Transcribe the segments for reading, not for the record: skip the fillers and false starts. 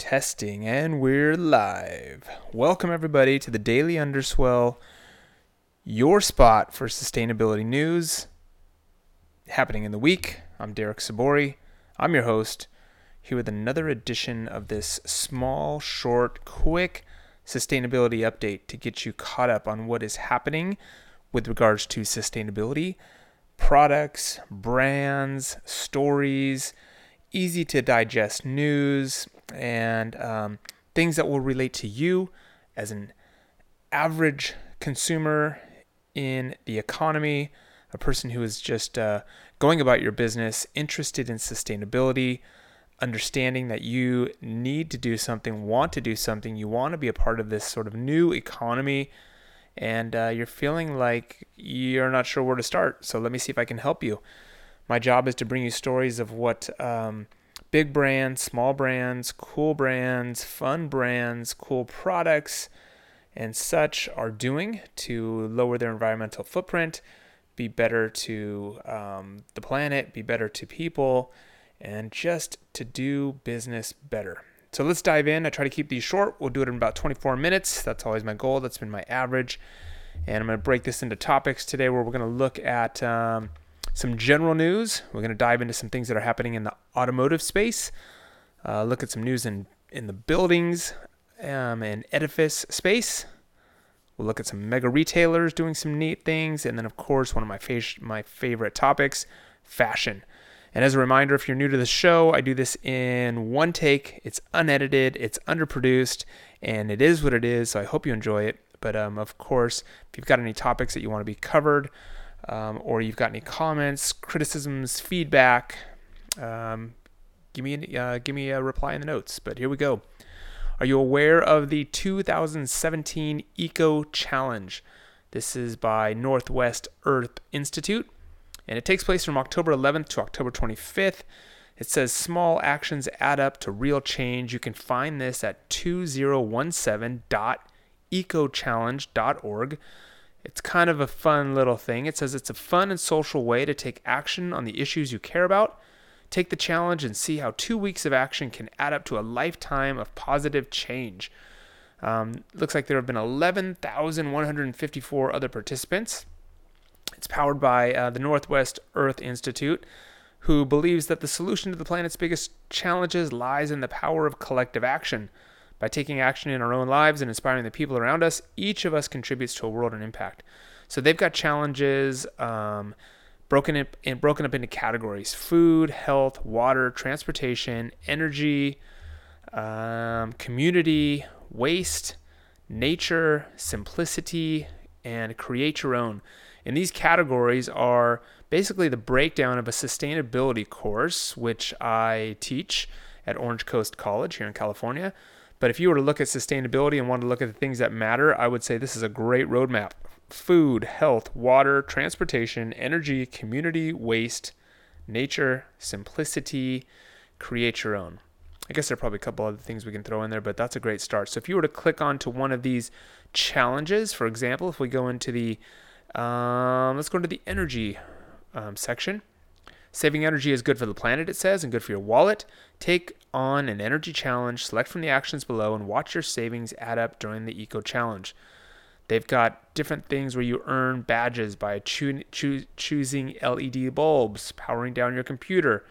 Testing, and we're live. Welcome everybody to the Daily Underswell, your spot for sustainability news happening in the week. I'm Derek Sabori. I'm your host, here with another edition of this small, short, quick sustainability update to get you caught up on what is happening with regards to sustainability, products, brands, stories, easy to digest news, and things that will relate to you as an average consumer in the economy, a person who is just going about your business, interested in sustainability, understanding that you need to do something, want to do something, you want to be a part of this sort of new economy, and you're feeling like you're not sure where to start. So let me see if I can help you. My job is to bring you stories of what big brands, small brands, fun brands, cool products, and such are doing to lower their environmental footprint, be better to the planet, be better to people, and just to do business better. So let's dive in. I try to keep these short. We'll do it in about 24 minutes. That's always my goal. That's been my average. And I'm going to break this into topics today where we're going to look at some general news. We're going to dive into some things that are happening in the automotive space, look at some news in the buildings and edifice space. We'll look at some mega retailers doing some neat things. And then, of course, one of my favorite topics, fashion. And as a reminder, if you're new to the show, I do this in one take. It's unedited, it's underproduced, and it is what it is. So I hope you enjoy it. But, of course, if you've got any topics that you want to be covered, or you've got any comments, criticisms, feedback, give me a reply in the notes. But here we go. Are you aware of the 2017 Eco Challenge? This is by Northwest Earth Institute, and it takes place from October 11th to October 25th. It says small actions add up to real change. You can find this at 2017.ecochallenge.org. It's kind of a fun little thing. It says it's a fun and social way to take action on the issues you care about. Take the challenge and see how 2 weeks of action can add up to a lifetime of positive change. Looks like there have been 11,154 other participants. It's powered by the Northwest Earth Institute, who believes that the solution to the planet's biggest challenges lies in the power of collective action. By taking action in our own lives and inspiring the people around us, each of us contributes to a world and impact. So they've got challenges broken up into categories: food, health, water, transportation, energy, community, waste, nature, simplicity, and create your own. And these categories are basically the breakdown of a sustainability course, which I teach at Orange Coast College here in California. But if you were to look at sustainability and want to look at the things that matter, I would say this is a great roadmap. Food, health, water, transportation, energy, community, waste, nature, simplicity, create your own. I guess there are probably a couple other things we can throw in there, but that's a great start. So if you were to click onto one of these challenges, for example, if we go into the, let's go into the energy section. Saving energy is good for the planet, it says, and good for your wallet. Take on an energy challenge, select from the actions below, and watch your savings add up during the Eco Challenge. They've got different things where you earn badges by choosing LED bulbs, powering down your computer,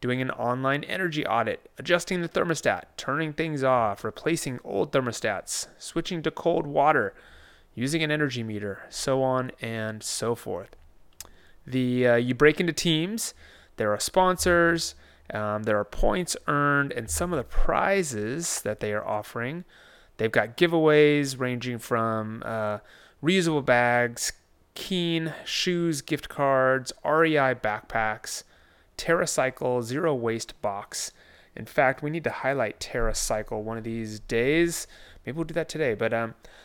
doing an online energy audit, adjusting the thermostat, turning things off, replacing old thermostats, switching to cold water, using an energy meter, so on and so forth. You break into teams. There are sponsors. There are points earned, and some of the prizes that they are offering. They've got giveaways ranging from reusable bags, Keen shoes, gift cards, REI backpacks, TerraCycle zero waste box. In fact, we need to highlight TerraCycle one of these days. Maybe we'll do that today. But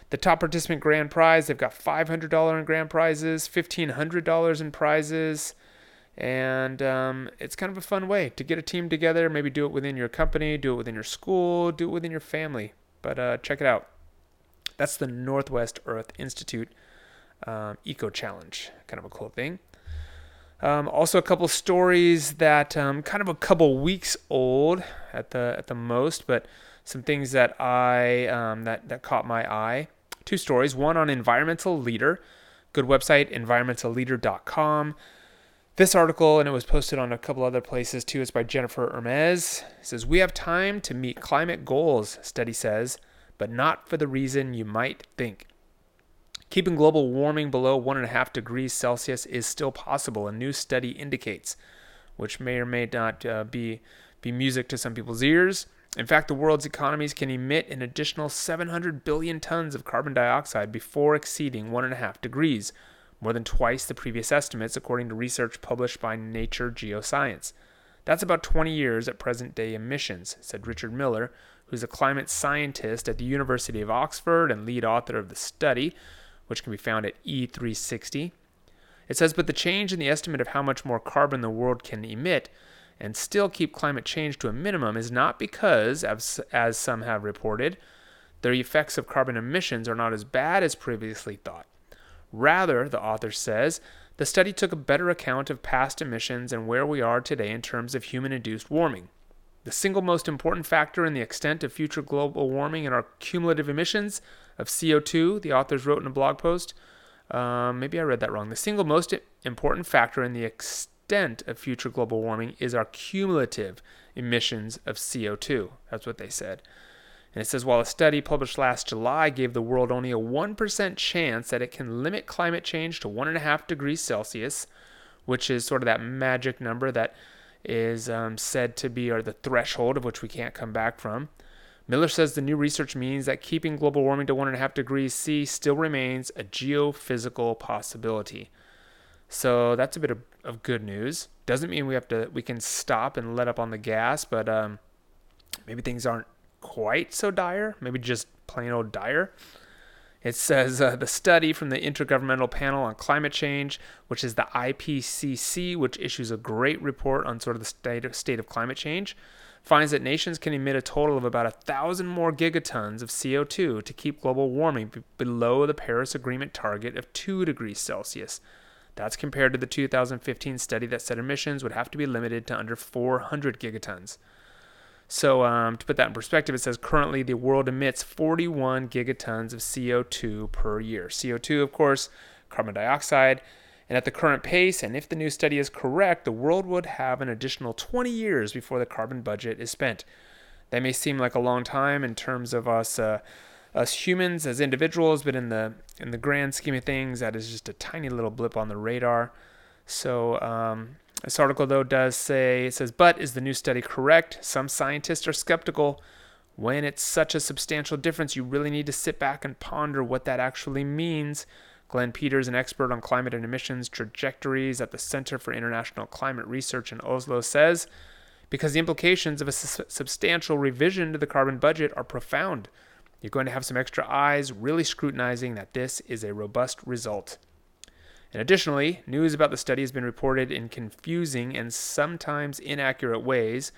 the top participant grand prize, they've got $500 in grand prizes, $1,500 in prizes. And it's kind of a fun way to get a team together. Maybe do it within your company, do it within your school, do it within your family. But check it out. That's the Northwest Earth Institute Eco Challenge. Kind of a cool thing. Also, a couple stories that kind of a couple weeks old at the most, but some things that I that caught my eye. Two stories. One on Environmental Leader, good website, environmentalleader.com. This article, and it was posted on a couple other places too, it's by Jennifer Hermes. It says, "We have time to meet climate goals," study says, "but not for the reason you might think. Keeping global warming below 1.5 degrees Celsius is still possible, a new study indicates," which may or may not be music to some people's ears. "In fact, the world's economies can emit an additional 700 billion tons of carbon dioxide before exceeding 1.5 degrees, more than twice the previous estimates, according to research published by Nature Geoscience. That's about 20 years at present-day emissions," said Richard Miller, who's a climate scientist at the University of Oxford and lead author of the study, which can be found at E360. It says, "But the change in the estimate of how much more carbon the world can emit and still keep climate change to a minimum is not because, as some have reported, the effects of carbon emissions are not as bad as previously thought. Rather," the author says, "the study took a better account of past emissions and where we are today in terms of human-induced warming. The single most important factor in the extent of future global warming and our cumulative emissions of CO2, the authors wrote in a blog post. Maybe I read that wrong. "The single most important factor in the extent of future global warming is our cumulative emissions of CO2. That's what they said. And it says, "While a study published last July gave the world only a 1% chance that it can limit climate change to 1.5 degrees Celsius, which is sort of that magic number that is said to be the threshold of which we can't come back from. Miller says the new research means that keeping global warming to 1.5 degrees C still remains a geophysical possibility." So that's a bit of good news. Doesn't mean we can stop and let up on the gas, but maybe things aren't quite so dire, maybe just plain old dire. It says the study from the Intergovernmental Panel on Climate Change, which is the IPCC, which issues a great report on sort of the state of climate change, finds that nations can emit a total of about 1,000 more gigatons of CO2 to keep global warming below the Paris Agreement target of 2 degrees Celsius. That's compared to the 2015 study that said emissions would have to be limited to under 400 gigatons. So to put that in perspective, it says currently the world emits 41 gigatons of CO2 per year. CO2, of course, carbon dioxide. And at the current pace, and if the new study is correct, the world would have an additional 20 years before the carbon budget is spent. That may seem like a long time in terms of us humans as individuals, but in the grand scheme of things, that is just a tiny little blip on the radar. So this article, though, does say, it says, "But is the new study correct? Some scientists are skeptical. When it's such a substantial difference, you really need to sit back and ponder what that actually means." Glenn Peters, an expert on climate and emissions trajectories at the Center for International Climate Research in Oslo, says, "Because the implications of a substantial revision to the carbon budget are profound. You're going to have some extra eyes really scrutinizing that this is a robust result." And additionally, news about the study has been reported in confusing and sometimes inaccurate ways,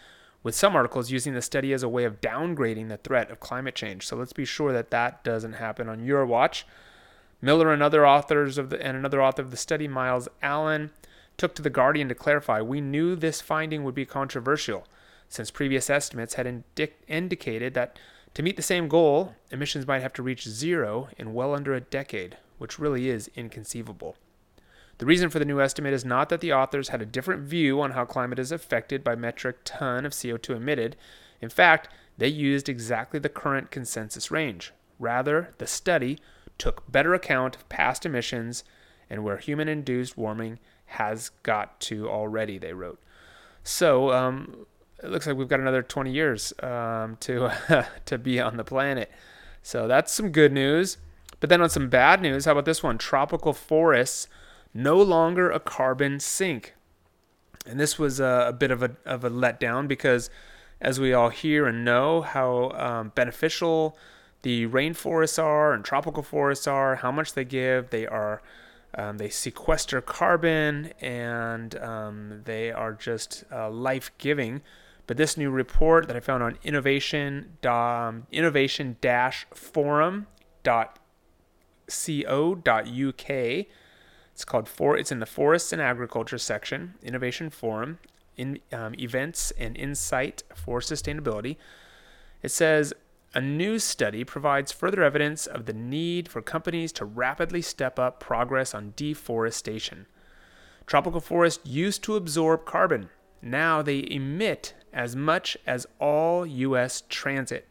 with some articles using the study as a way of downgrading the threat of climate change. So let's be sure that that doesn't happen on your watch. Miller and another author of the study, Miles Allen, took to The Guardian to clarify, "We knew this finding would be controversial, since previous estimates had indicated that to meet the same goal, emissions might have to reach zero in well under a decade, which really is inconceivable. The reason for the new estimate is not that the authors had a different view on how climate is affected by metric ton of CO2 emitted. In fact, they used exactly the current consensus range. Rather, the study took better account of past emissions and where human-induced warming has got to already," they wrote. So it looks like we've got another 20 years to be on the planet. So that's some good news. But then on some bad news, how about this one? Tropical forests no longer a carbon sink. And this was a bit of a letdown, because as we all hear and know how beneficial the rainforests are and tropical forests are, how much they give. They sequester carbon, and they are just life-giving. But this new report that I found on innovation-forum.co.uk It's called It's in the Forests and Agriculture section, Innovation Forum, Events and Insight for Sustainability. It says, a new study provides further evidence of the need for companies to rapidly step up progress on deforestation. Tropical forests used to absorb carbon. Now they emit as much as all U.S. transit.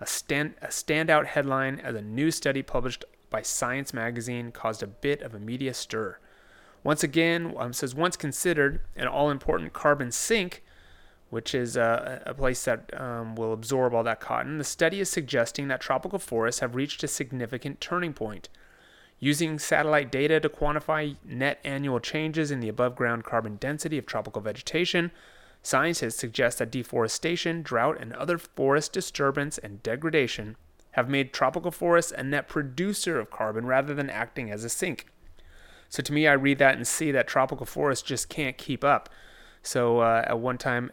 A standout headline as a new study published by Science magazine caused a bit of a media stir. Once again, says once considered an all-important carbon sink, which is a place that will absorb all that cotton, the study is suggesting that tropical forests have reached a significant turning point. Using satellite data to quantify net annual changes in the above-ground carbon density of tropical vegetation, scientists suggest that deforestation, drought, and other forest disturbance and degradation have made tropical forests a net producer of carbon rather than acting as a sink. So to me, I read that and see that tropical forests just can't keep up. So at one time,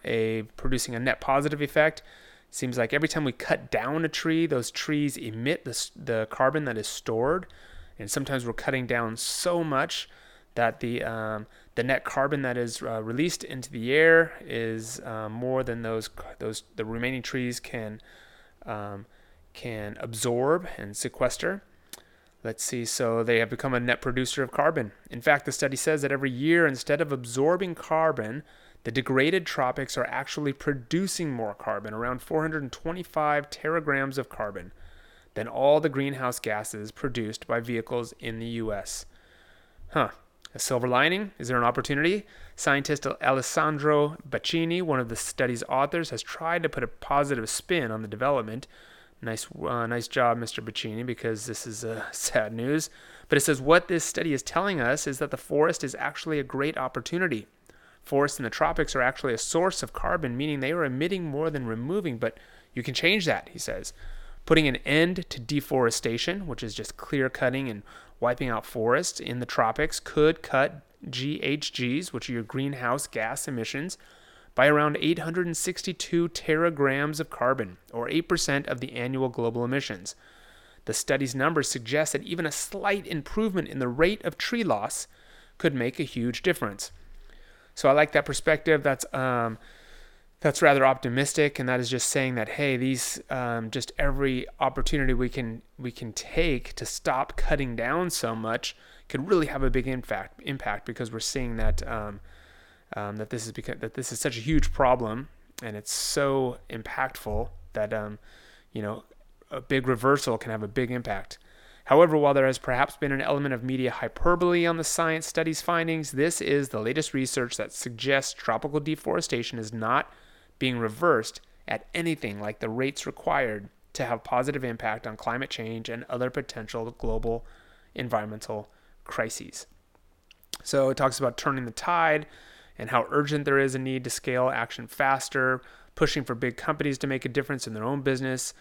producing a net positive effect. Seems like every time we cut down a tree, those trees emit the carbon that is stored. And sometimes we're cutting down so much that the net carbon that is released into the air is more than the remaining trees can absorb and sequester. Let's see. So they have become a net producer of carbon. In fact, the study says that every year, instead of absorbing carbon, the degraded tropics are actually producing more carbon, around 425 teragrams of carbon, than all the greenhouse gases produced by vehicles in the U.S. A silver lining? Is there an opportunity? Scientist Alessandro Baccini, one of the study's authors, has tried to put a positive spin on the development. Nice job, Mr. Baccini, because this is sad news. But it says what this study is telling us is that the forest is actually a great opportunity. Forests in the tropics are actually a source of carbon, meaning they are emitting more than removing, but you can change that, he says. Putting an end to deforestation, which is just clear cutting and wiping out forests in the tropics, could cut GHGs, which are your greenhouse gas emissions, by around 862 teragrams of carbon, or 8% of the annual global emissions. The study's numbers suggest that even a slight improvement in the rate of tree loss could make a huge difference. So I like that perspective. That's rather optimistic, and that is just saying that, hey, these just every opportunity we can take to stop cutting down so much could really have a big impact because we're seeing that that this is such a huge problem, and it's so impactful that a big reversal can have a big impact. However, while there has perhaps been an element of media hyperbole on the science study's findings, this is the latest research that suggests tropical deforestation is not being reversed at anything like the rates required to have positive impact on climate change and other potential global environmental crises. So it talks about turning the tide and how urgent there is a need to scale action faster, pushing for big companies to make a difference in their own business.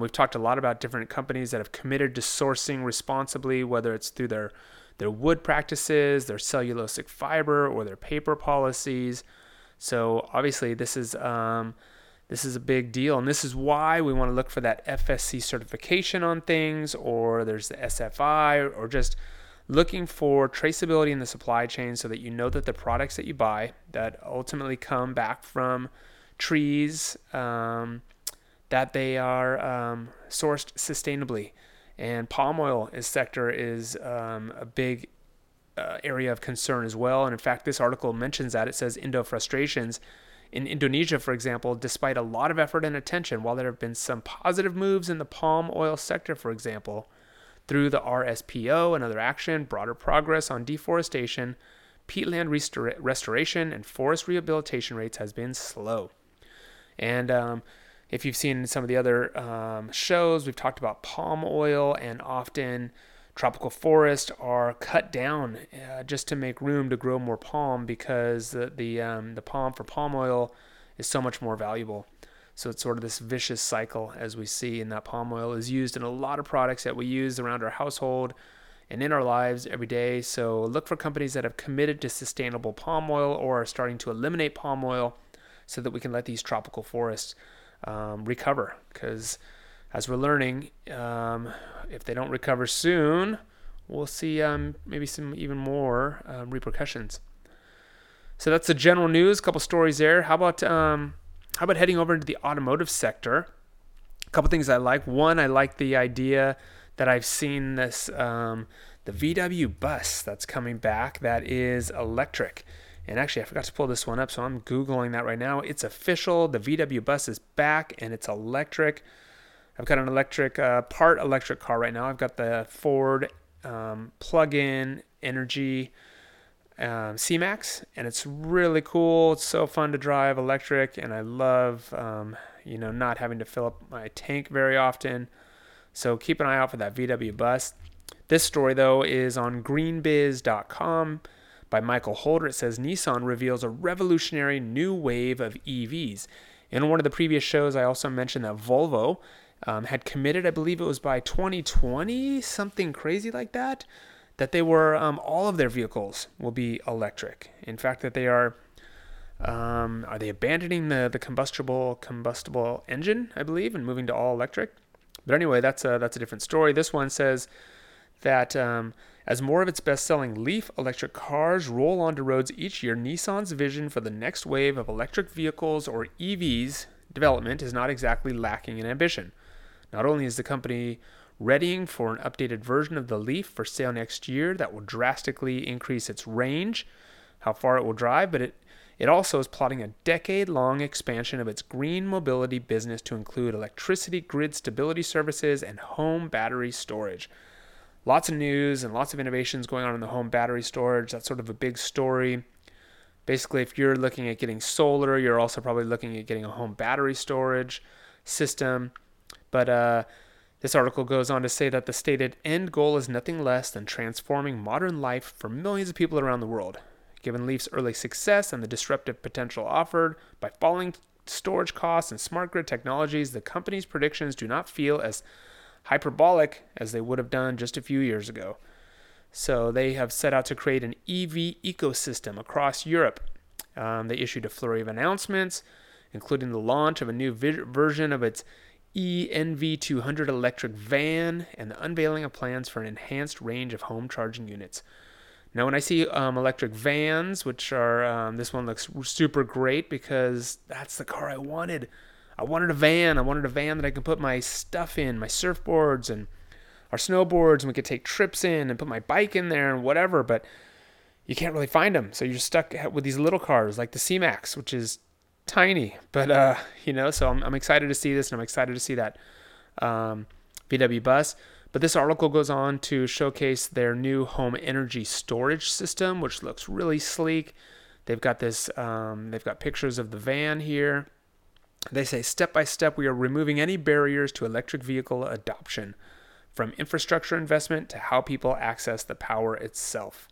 We've talked a lot about different companies that have committed to sourcing responsibly, whether it's through their wood practices, their cellulosic fiber, or their paper policies. So obviously this is a big deal, and this is why we want to look for that FSC certification on things, or there's the SFI, or just looking for traceability in the supply chain so that you know that the products that you buy that ultimately come back from trees, that they are sourced sustainably. And palm oil is a big area of concern as well. And in fact, this article mentions that. It says Indo-frustrations. In Indonesia, for example, despite a lot of effort and attention, while there have been some positive moves in the palm oil sector, for example, through the RSPO and other action, broader progress on deforestation, peatland restoration, and forest rehabilitation rates has been slow. And if you've seen some of the other shows, we've talked about palm oil, and often tropical forests are cut down just to make room to grow more palm because the palm for palm oil is so much more valuable. So it's sort of this vicious cycle as we see, and that palm oil is used in a lot of products that we use around our household and in our lives every day. So look for companies that have committed to sustainable palm oil or are starting to eliminate palm oil so that we can let these tropical forests recover, because as we're learning, if they don't recover soon, we'll see maybe some even more repercussions. So that's the general news, a couple stories there. How about heading over into the automotive sector? A couple things I like. One, I like the idea that I've seen this, the VW bus that's coming back that is electric. And actually, I forgot to pull this one up, so I'm Googling that right now. It's official. The VW bus is back, and it's electric. I've got an electric, part electric car right now. I've got the Ford plug-in energy C-Max, and it's really cool. It's so fun to drive electric, and I love not having to fill up my tank very often. So keep an eye out for that VW bus. This story, though, is on greenbiz.com. By Michael Holder, it says, Nissan reveals a revolutionary new wave of EVs. In one of the previous shows, I also mentioned that Volvo had committed, I believe it was by 2020, something crazy like that, that they were, all of their vehicles will be electric. In fact, that they are they abandoning the combustible engine, I believe, and moving to all electric? But anyway, that's a different story. This one says that... As more of its best-selling Leaf electric cars roll onto roads each year, Nissan's vision for the next wave of electric vehicles, or EVs, development is not exactly lacking in ambition. Not only is the company readying for an updated version of the Leaf for sale next year that will drastically increase its range, how far it will drive, but it also is plotting a decade-long expansion of its green mobility business to include electricity grid stability services and home battery storage. Lots of news and lots of innovations going on in the home battery storage. That's sort of a big story. Basically, if you're looking at getting solar, you're also probably looking at getting a home battery storage system. But this article goes on to say that the stated end goal is nothing less than transforming modern life for millions of people around the world. Given Leaf's early success and the disruptive potential offered by falling storage costs and smart grid technologies, the company's predictions do not feel as hyperbolic as they would have done just a few years ago. So they have set out to create an EV ecosystem across Europe. They issued a flurry of announcements, including the launch of a new version of its eNV200 electric van and the unveiling of plans for an enhanced range of home charging units. Now, when I see electric vans, which are, this one looks super great because that's the car I wanted. I wanted a van. I wanted a van that I could put my stuff in, my surfboards and our snowboards, and we could take trips in and put my bike in there and whatever, but you can't really find them. So you're stuck with these little cars like the C-Max, which is tiny, but, so I'm excited to see this, and I'm excited to see that VW bus. But this article goes on to showcase their new home energy storage system, which looks really sleek. They've got this, they've got pictures of the van here. They say, step by step, we are removing any barriers to electric vehicle adoption, from infrastructure investment to how people access the power itself.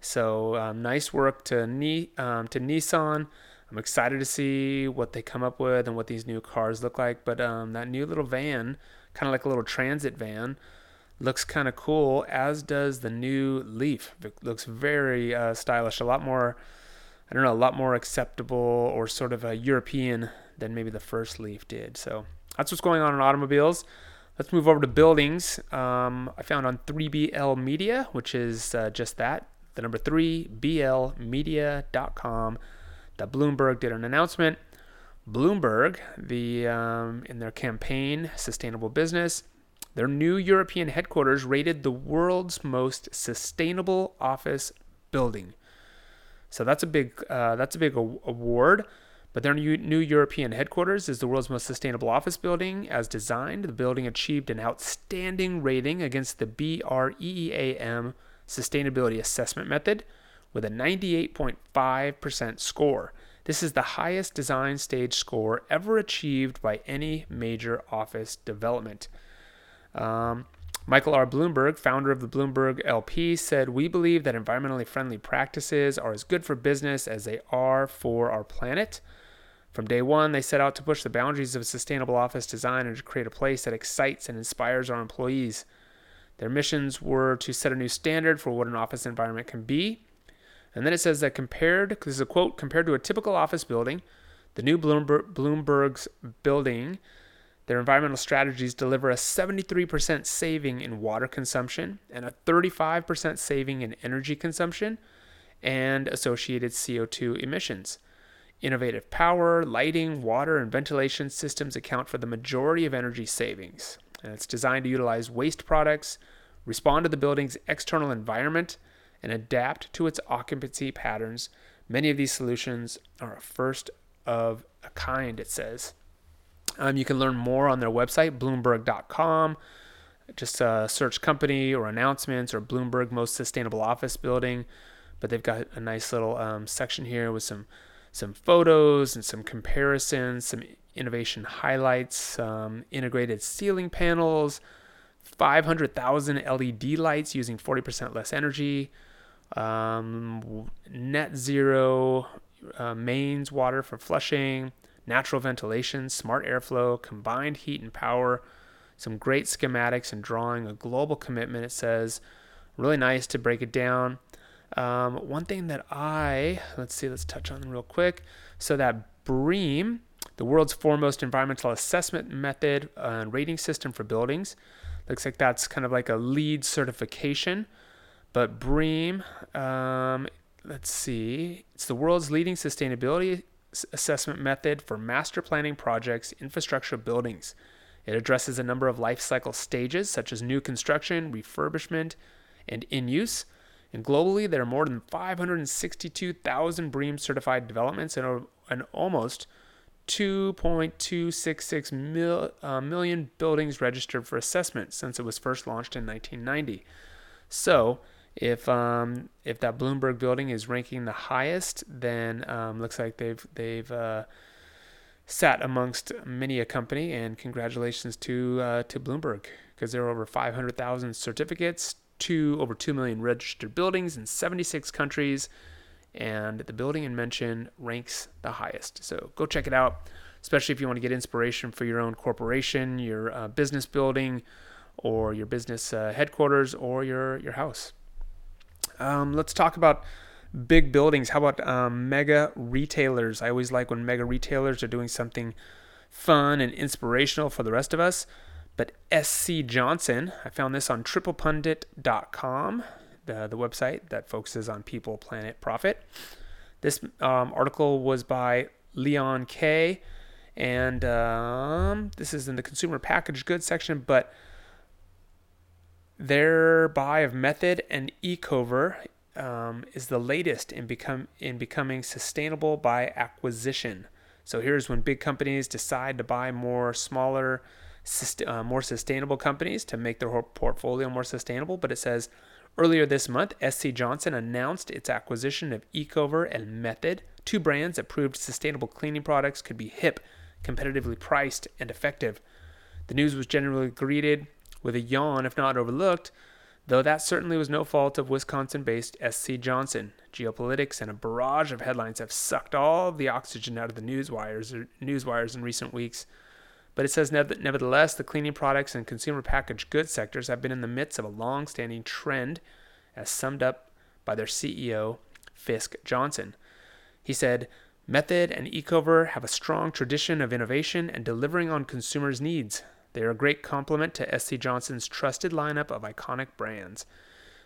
So nice work to Nissan. I'm excited to see what they come up with and what these new cars look like. But that new little van, kind of like a little transit van, looks kind of cool, as does the new Leaf. It looks very stylish, a lot more acceptable, or sort of a European than maybe the first Leaf did. So that's what's going on in automobiles. Let's move over to buildings. I found on 3BL Media, which is just that, the number 3blmedia.com, that Bloomberg did an announcement. Bloomberg, in their campaign, Sustainable Business, their new European headquarters rated the world's most sustainable office building. So that's a big award. But their new European headquarters is the world's most sustainable office building. As designed, the building achieved an outstanding rating against the BREEAM Sustainability Assessment Method with a 98.5% score. This is the highest design stage score ever achieved by any major office development. Michael R. Bloomberg, founder of the Bloomberg LP, said, "We believe that environmentally friendly practices are as good for business as they are for our planet. From day one, they set out to push the boundaries of sustainable office design and to create a place that excites and inspires our employees. Their missions were to set a new standard for what an office environment can be." And then it says that this is a quote, "Compared to a typical office building, the new Bloomberg's building Their environmental strategies deliver a 73% saving in water consumption and a 35% saving in energy consumption and associated CO2 emissions. Innovative power, lighting, water, and ventilation systems account for the majority of energy savings. And it's designed to utilize waste products, respond to the building's external environment, and adapt to its occupancy patterns. Many of these solutions are a first of a kind, it says. You can learn more on their website, bloomberg.com. Just search company or announcements or Bloomberg Most Sustainable Office Building. But they've got a nice little section here with some photos and some comparisons, some innovation highlights, integrated ceiling panels, 500,000 LED lights using 40% less energy, net zero mains water for flushing, natural ventilation, smart airflow, combined heat and power, some great schematics and drawing, a global commitment, it says. Really nice to break it down. One thing that let's touch on real quick. So that BREEAM, the world's foremost environmental assessment method and rating system for buildings, looks like that's kind of like a LEED certification. But BREEAM, it's the world's leading sustainability assessment method for master planning projects, infrastructure buildings. It addresses a number of life cycle stages such as new construction, refurbishment, and in-use. And globally, there are more than 562,000 BREEAM certified developments and almost 2.266 million buildings registered for assessment since it was first launched in 1990. So if that Bloomberg building is ranking the highest, then looks like they've sat amongst many a company. And congratulations to Bloomberg, because there are over 500,000 certificates, over 2 million registered buildings in 76 countries, and the building in mention ranks the highest. So go check it out, especially if you want to get inspiration for your own corporation, your business building, or your business headquarters, or your house. Let's talk about big buildings. How about mega retailers? I always like when mega retailers are doing something fun and inspirational for the rest of us. But SC Johnson, I found this on triplepundit.com, the website that focuses on people, planet, profit. This article was by Leon K., and this is in the consumer packaged goods section, but their buy of Method and Ecover is the latest in becoming sustainable by acquisition. So here's when big companies decide to buy more smaller, more sustainable companies to make their whole portfolio more sustainable. But it says, earlier this month, SC Johnson announced its acquisition of Ecover and Method, two brands that proved sustainable cleaning products could be hip, competitively priced, and effective. The news was generally greeted with a yawn, if not overlooked, though that certainly was no fault of Wisconsin-based SC Johnson. Geopolitics and a barrage of headlines have sucked all the oxygen out of the newswires in recent weeks. But it says, nevertheless, the cleaning products and consumer packaged goods sectors have been in the midst of a long-standing trend, as summed up by their CEO, Fisk Johnson. He said, Method and Ecover have a strong tradition of innovation and delivering on consumers' needs. They are a great complement to SC Johnson's trusted lineup of iconic brands.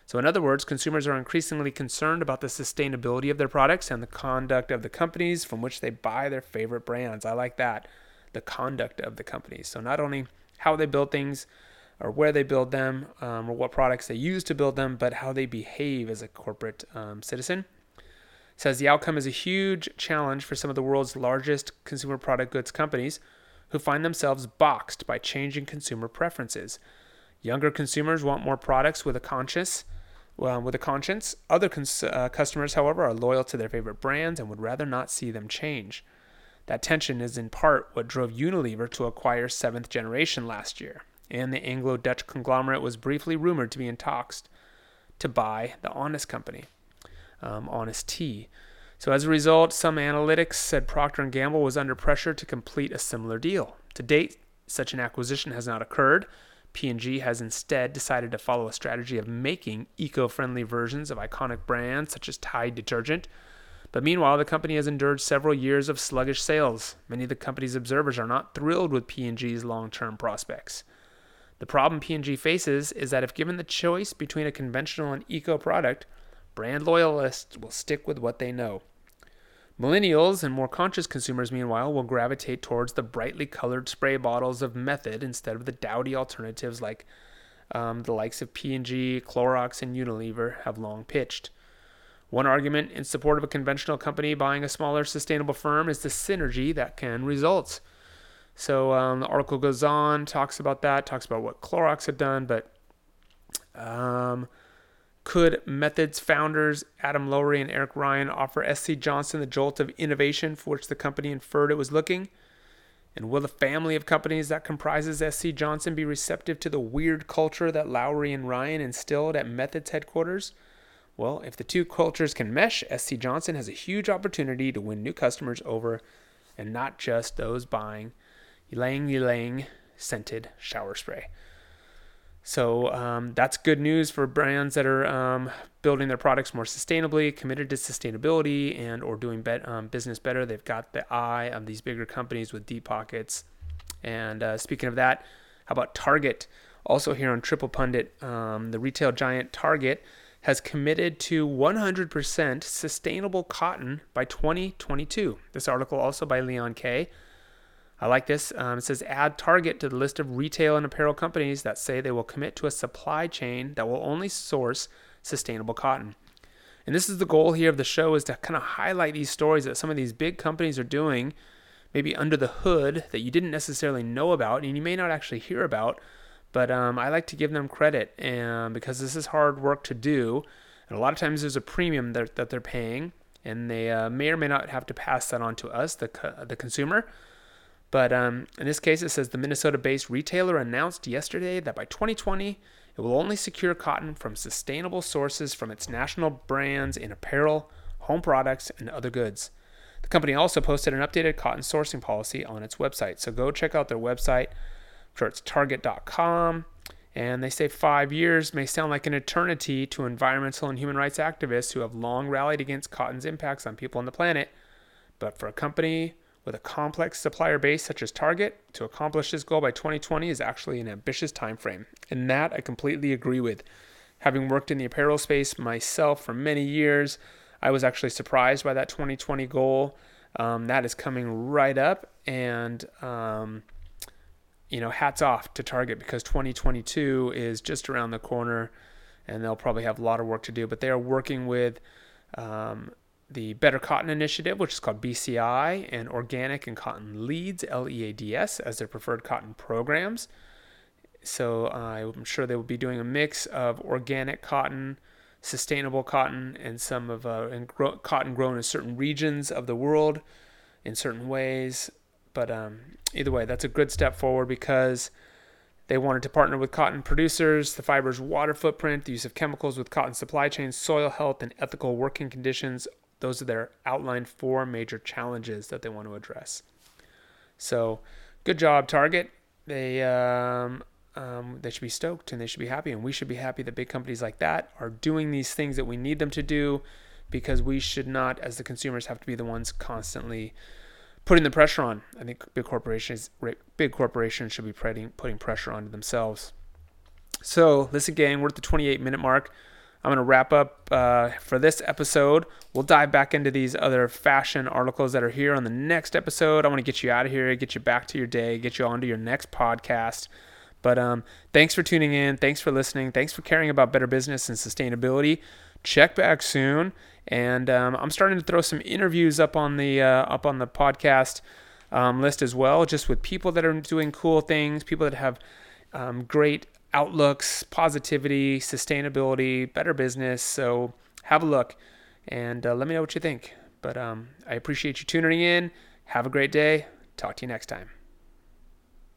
So in other words, consumers are increasingly concerned about the sustainability of their products and the conduct of the companies from which they buy their favorite brands. I like that. The conduct of the companies. So not only how they build things or where they build them or what products they use to build them, but how they behave as a corporate citizen. It says the outcome is a huge challenge for some of the world's largest consumer product goods companies who find themselves boxed by changing consumer preferences. Younger consumers want more products with a conscience. Other customers, however, are loyal to their favorite brands and would rather not see them change. That tension is in part what drove Unilever to acquire Seventh Generation last year, and the Anglo-Dutch conglomerate was briefly rumored to be in talks to buy the Honest Company, Honest Tea. So as a result, some analytics said Procter & Gamble was under pressure to complete a similar deal. To date, such an acquisition has not occurred. P&G has instead decided to follow a strategy of making eco-friendly versions of iconic brands such as Tide detergent, But meanwhile, the company has endured several years of sluggish sales. Many of the company's observers are not thrilled with P&G's long-term prospects. The problem P&G faces is that if given the choice between a conventional and eco product, brand loyalists will stick with what they know. Millennials and more conscious consumers, meanwhile, will gravitate towards the brightly colored spray bottles of Method instead of the dowdy alternatives like the likes of P&G, Clorox, and Unilever have long pitched. One argument in support of a conventional company buying a smaller sustainable firm is the synergy that can result. So the article goes on, talks about that, talks about what Clorox had done, but could Method's founders, Adam Lowry and Eric Ryan, offer SC Johnson the jolt of innovation for which the company inferred it was looking? And will the family of companies that comprises SC Johnson be receptive to the weird culture that Lowry and Ryan instilled at Method's headquarters? Well, if the two cultures can mesh, SC Johnson has a huge opportunity to win new customers over and not just those buying ylang-ylang scented shower spray. So that's good news for brands that are building their products more sustainably, committed to sustainability, and or doing business better. They've got the eye of these bigger companies with deep pockets. And speaking of that, how about Target? Also here on Triple Pundit, the retail giant Target has committed to 100% sustainable cotton by 2022. This article also by Leon K. I like this. It says, add Target to the list of retail and apparel companies that say they will commit to a supply chain that will only source sustainable cotton. And this is the goal here of the show, is to kind of highlight these stories that some of these big companies are doing, maybe under the hood, that you didn't necessarily know about and you may not actually hear about. But I like to give them credit, and because this is hard work to do. And a lot of times there's a premium that they're paying, and they may or may not have to pass that on to us, the consumer. But in this case, it says the Minnesota-based retailer announced yesterday that by 2020, it will only secure cotton from sustainable sources from its national brands in apparel, home products, and other goods. The company also posted an updated cotton sourcing policy on its website. So go check out their website. I'm sure it's target.com. And they say 5 years may sound like an eternity to environmental and human rights activists who have long rallied against cotton's impacts on people and the planet. But for a company with a complex supplier base such as Target, to accomplish this goal by 2020 is actually an ambitious time frame. And that I completely agree with. Having worked in the apparel space myself for many years, I was actually surprised by that 2020 goal. That is coming right up. And, hats off to Target, because 2022 is just around the corner and they'll probably have a lot of work to do. But they are working with the Better Cotton Initiative, which is called BCI, and Organic and Cotton Leads, LEADS, as their preferred cotton programs. So I'm sure they will be doing a mix of organic cotton, sustainable cotton, and some of cotton grown in certain regions of the world in certain ways. But either way, that's a good step forward, because they wanted to partner with cotton producers, the fiber's water footprint, the use of chemicals with cotton supply chains, soil health, and ethical working conditions. Those are their outlined four major challenges that they want to address. So good job, Target. They should be stoked and they should be happy, and we should be happy that big companies like that are doing these things that we need them to do, because we should not, as the consumers, have to be the ones constantly putting the pressure on. I think big corporations should be putting pressure onto themselves. So listen, gang, we're at the 28-minute mark. I'm going to wrap up for this episode. We'll dive back into these other fashion articles that are here on the next episode. I want to get you out of here, get you back to your day, get you onto your next podcast. But thanks for tuning in. Thanks for listening. Thanks for caring about better business and sustainability. Check back soon. And I'm starting to throw some interviews up on the podcast list as well, just with people that are doing cool things, people that have great outlooks, positivity, sustainability, better business. So have a look and let me know what you think. But I appreciate you tuning in. Have a great day. Talk to you next time.